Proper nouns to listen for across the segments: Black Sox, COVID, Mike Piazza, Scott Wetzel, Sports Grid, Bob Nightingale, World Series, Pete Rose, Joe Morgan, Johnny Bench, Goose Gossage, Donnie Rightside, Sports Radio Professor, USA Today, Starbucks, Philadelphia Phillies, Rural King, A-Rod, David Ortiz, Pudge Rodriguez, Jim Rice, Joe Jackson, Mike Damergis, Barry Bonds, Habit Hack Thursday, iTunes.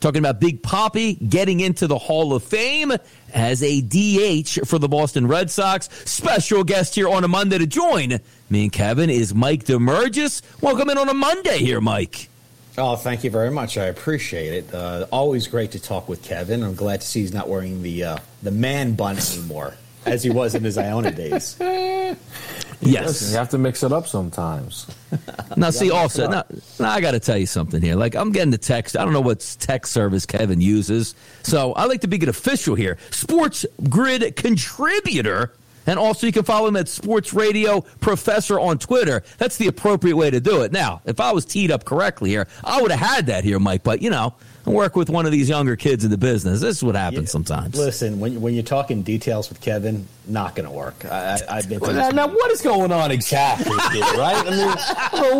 Talking about Big Papi getting into the Hall of Fame as a DH for the Boston Red Sox. Special guest here on a Monday to join me and Kevin is Mike Damergis. Welcome in on a Monday here, Mike. Oh, thank you very much. I appreciate it. Always great to talk with Kevin. I'm glad to see he's not wearing the man bun anymore, as he was in his Iona days. Yes. Listen, you have to mix it up sometimes. Now, see, also, now I got to tell you something here. Like, I'm getting the text. I don't know what text service Kevin uses. So I like to be an official here. Sports Grid contributor. And also, you can follow him at Sports Radio Professor on Twitter. That's the appropriate way to do it. Now, if I was teed up correctly here, I would have had that here, Mike. But, you know, I work with one of these younger kids in the business. This is what happens sometimes. Listen, when you're talking details with Kevin, not going to work. I've been now, what is going on exactly here, right? I mean,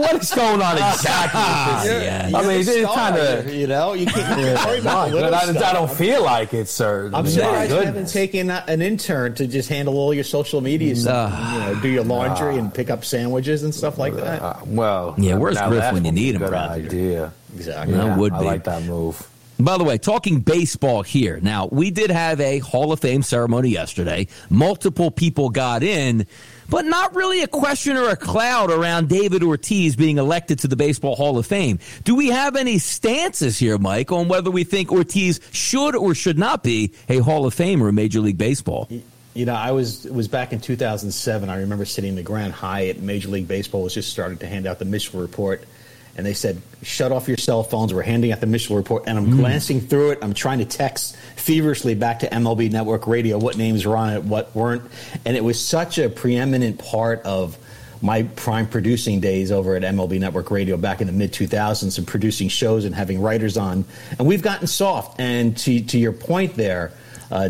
what is going on exactly? I mean, it's kind of, you know, you can't worry about the little stuff. I don't feel like it, sir. I'm surprised you haven't taken an intern to just handle all your social media stuff, and, you know, do your laundry and pick up sandwiches and stuff like that. Where's Griff when you need him around here? Exactly. Yeah, would be. I like that move. By the way, talking baseball here. Now, we did have a Hall of Fame ceremony yesterday. Multiple people got in, but not really a question or a cloud around David Ortiz being elected to the Baseball Hall of Fame. Do we have any stances here, Mike, on whether we think Ortiz should or should not be a Hall of Famer in Major League Baseball? You know, it was back in 2007. I remember sitting in the Grand Hyatt. Major League Baseball was just starting to hand out the Mitchell Report. And they said, shut off your cell phones. We're handing out the Mitchell Report. And I'm glancing through it. I'm trying to text feverishly back to MLB Network Radio what names were on it, what weren't. And it was such a preeminent part of my prime producing days over at MLB Network Radio back in the mid-2000s and producing shows and having writers on. And we've gotten soft. And to your point there,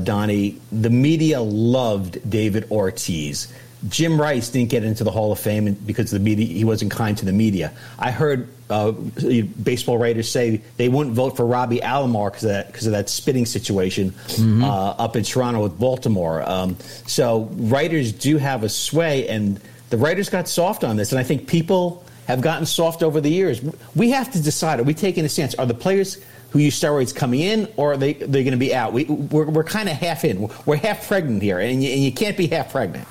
Donnie, the media loved David Ortiz. Jim Rice didn't get into the Hall of Fame because the media, he wasn't kind to the media. I heard baseball writers say they wouldn't vote for Robbie Alomar because of that spitting situation up in Toronto with Baltimore. So writers do have a sway, and the writers got soft on this, and I think people have gotten soft over the years. We have to decide, are we taking a stance? Are the players who use steroids coming in, or are they're going to be out? We're kind of half in. We're half pregnant here, and you can't be half pregnant.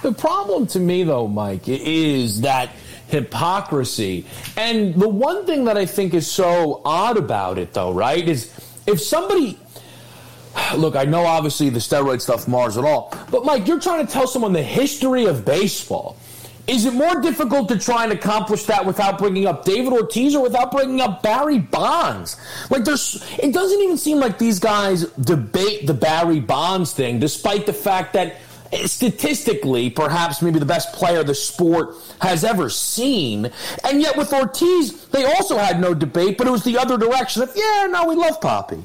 The problem to me, though, Mike, is that hypocrisy. And the one thing that I think is so odd about it, though, right, is if somebody... Look, I know, obviously, the steroid stuff mars it all. But, Mike, you're trying to tell someone the history of baseball. Is it more difficult to try and accomplish that without bringing up David Ortiz or without bringing up Barry Bonds? Like, it doesn't even seem like these guys debate the Barry Bonds thing, despite the fact that statistically, perhaps maybe the best player the sport has ever seen. And yet with Ortiz, they also had no debate, but it was the other direction of, we love Papi.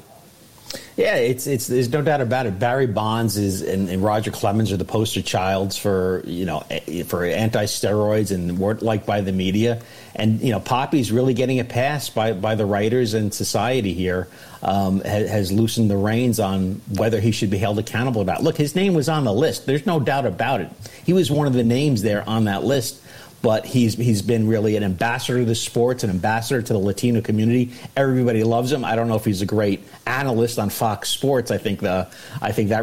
Yeah, it's there's no doubt about it. Barry Bonds and Roger Clemens are the poster childs for anti-steroids and weren't liked by the media. And, you know, Papi's really getting a pass by the writers and society here, has loosened the reins on whether he should be held accountable about it. Look, his name was on the list. There's no doubt about it. He was one of the names there on that list. But he's been really an ambassador to the sports, an ambassador to the Latino community. Everybody loves him. I don't know if he's a great analyst on Fox Sports. I think that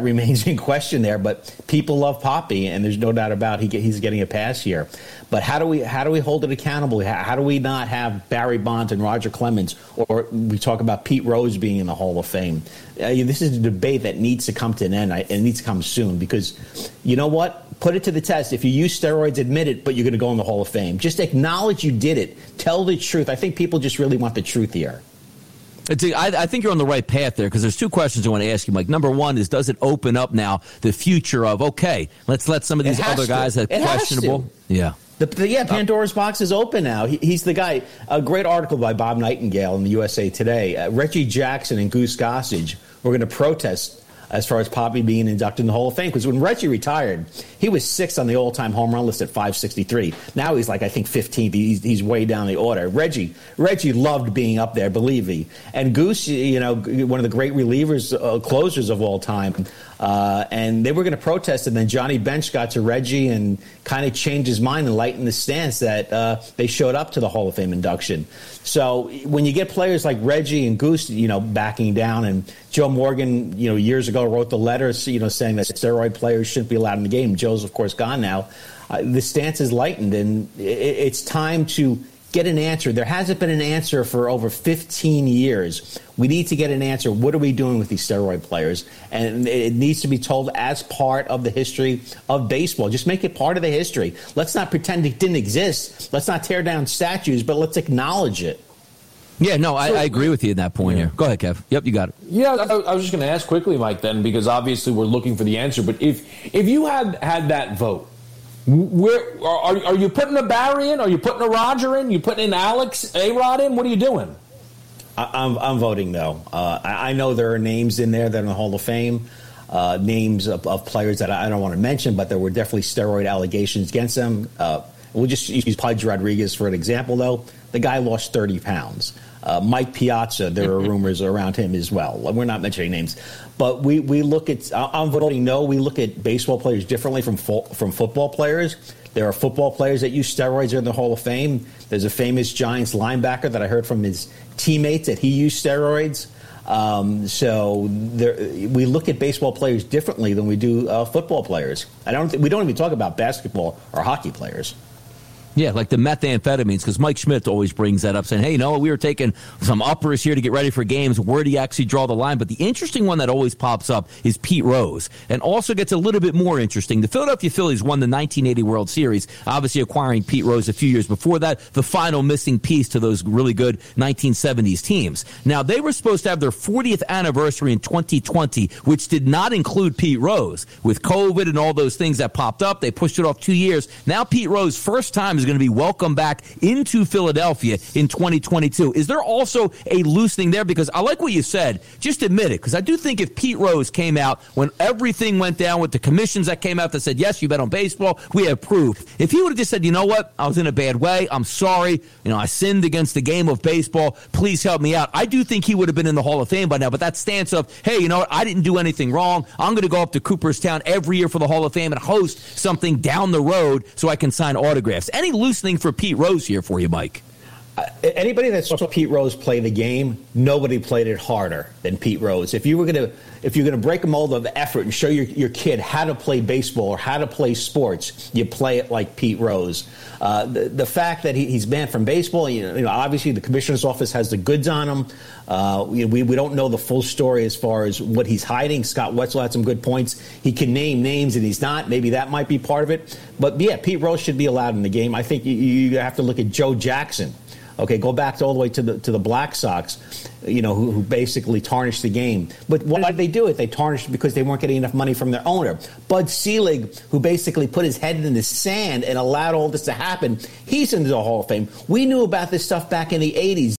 remains in question there. But people love Papi, and there's no doubt about he's getting a pass here. But how do we hold it accountable? How do we not have Barry Bonds and Roger Clemens, or we talk about Pete Rose being in the Hall of Fame? This is a debate that needs to come to an end. It needs to come soon because, you know what? Put it to the test. If you use steroids, admit it, but you're going to go in the Hall of Fame. Just acknowledge you did it. Tell the truth. I think people just really want the truth here. I think you're on the right path there because there's two questions I want to ask you, Mike. Number one is, does it open up now the future of, okay, let's let some of these other guys that are questionable? Yeah. Pandora's box is open now. He's the guy. A great article by Bob Nightingale in the USA Today. Reggie Jackson and Goose Gossage were going to protest as far as Poppy being inducted in the Hall of Fame. Because when Reggie retired, he was sixth on the all-time home run list at 563. Now he's like, I think, 15th. He's way down the order. Reggie loved being up there, believe me. And Goose, you know, one of the great relievers, closers of all time. And they were going to protest, and then Johnny Bench got to Reggie and kind of changed his mind and lightened the stance that they showed up to the Hall of Fame induction. So when you get players like Reggie and Goose, you know, backing down, and Joe Morgan, you know, years ago wrote the letter, you know, saying that steroid players shouldn't be allowed in the game. Joe's, of course, gone now. The stance is lightened, and it's time to get an answer. There hasn't been an answer for over 15 years. We need to get an answer. What are we doing with these steroid players? And it needs to be told as part of the history of baseball. Just make it part of the history. Let's not pretend it didn't exist. Let's not tear down statues, but let's acknowledge it. Yeah, no, I agree with you at that point here. Go ahead, Kev. Yep, you got it. Yeah, I was just going to ask quickly, Mike, then, because obviously we're looking for the answer. But if you had that vote, where are you putting a Barry in? Are you putting a Roger in? You putting an Alex, A-Rod in? What are you doing? I'm voting no. I know there are names in there that are in the Hall of Fame, names of players that I don't want to mention, but there were definitely steroid allegations against them. We'll just use Pudge Rodriguez for an example, though. The guy lost 30 pounds. Mike Piazza, there are rumors around him as well. We're not mentioning names. But we look at, I'm voting no, we look at baseball players differently from football players. There are football players that use steroids in the Hall of Fame. There's a famous Giants linebacker that I heard from his teammates that he used steroids. So we look at baseball players differently than we do football players. We don't even talk about basketball or hockey players. Yeah, like the methamphetamines, because Mike Schmidt always brings that up, saying, hey, no, we were taking some uppers here to get ready for games. Where do you actually draw the line? But the interesting one that always pops up is Pete Rose, and also gets a little bit more interesting. The Philadelphia Phillies won the 1980 World Series, obviously acquiring Pete Rose a few years before that, the final missing piece to those really good 1970s teams. Now, they were supposed to have their 40th anniversary in 2020, which did not include Pete Rose. With COVID and all those things that popped up, they pushed it off 2 years. Now, Pete Rose, first time, is going to be welcomed back into Philadelphia in 2022. Is there also a loosening there? Because I like what you said. Just admit it, because I do think if Pete Rose came out when everything went down with the commissions that came out that said, yes, you bet on baseball, we have proof. If he would have just said, you know what, I was in a bad way, I'm sorry, you know, I sinned against the game of baseball, please help me out. I do think he would have been in the Hall of Fame by now, but that stance of, hey, you know what, I didn't do anything wrong, I'm going to go up to Cooperstown every year for the Hall of Fame and host something down the road so I can sign autographs. Any loosening for Pete Rose here for you, Mike? Anybody that saw Pete Rose play the game, nobody played it harder than Pete Rose. If you're gonna break a mold of effort and show your kid how to play baseball or how to play sports, you play it like Pete Rose. The fact that he's banned from baseball, you know, obviously the commissioner's office has the goods on him. We don't know the full story as far as what he's hiding. Scott Wetzel had some good points. He can name names and he's not. Maybe that might be part of it. But yeah, Pete Rose should be allowed in the game. I think you have to look at Joe Jackson. Okay, go back all the way to the Black Sox, you know, who basically tarnished the game. But why did they do it? They tarnished because they weren't getting enough money from their owner. Bud Selig, who basically put his head in the sand and allowed all this to happen, he's into the Hall of Fame. We knew about this stuff back in the 80s.